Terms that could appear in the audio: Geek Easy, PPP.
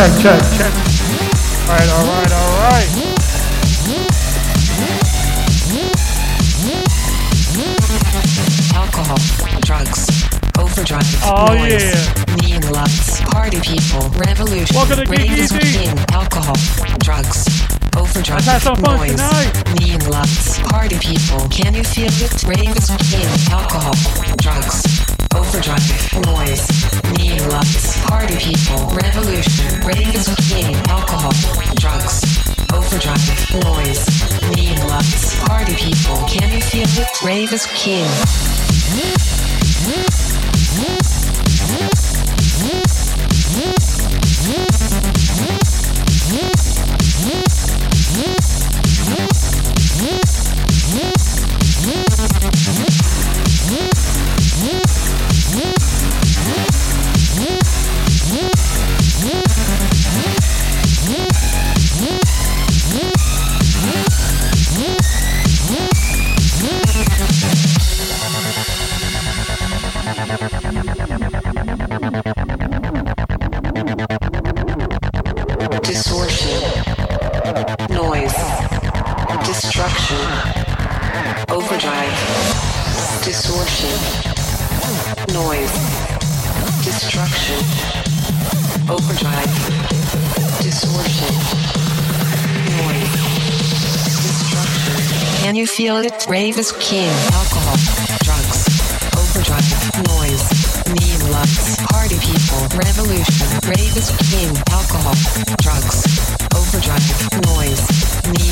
Check. All right. Alcohol, drugs, overdrive, noise, neon lights, party people, revolution. Welcome to Geek Easy. Alcohol, drugs, overdrive, noise, neon lights, party people. Can you feel it? Rave is within. Alcohol, drugs, overdrive, noise, neon lights, party people, revolution. Rave is within. Alcohol, drugs, overdrive, noise, neon lights, party people. Can you feel it? Rave is king. Distortion, noise, destruction, overdrive, distortion, noise, destruction, overdrive, distortion, noise, destruction. Can you feel it? Rave is king. Alcohol, drugs, overdrive, noise. Neon lights, party people, revolution, rave is king, alcohol, drugs, overdrive, noise, neon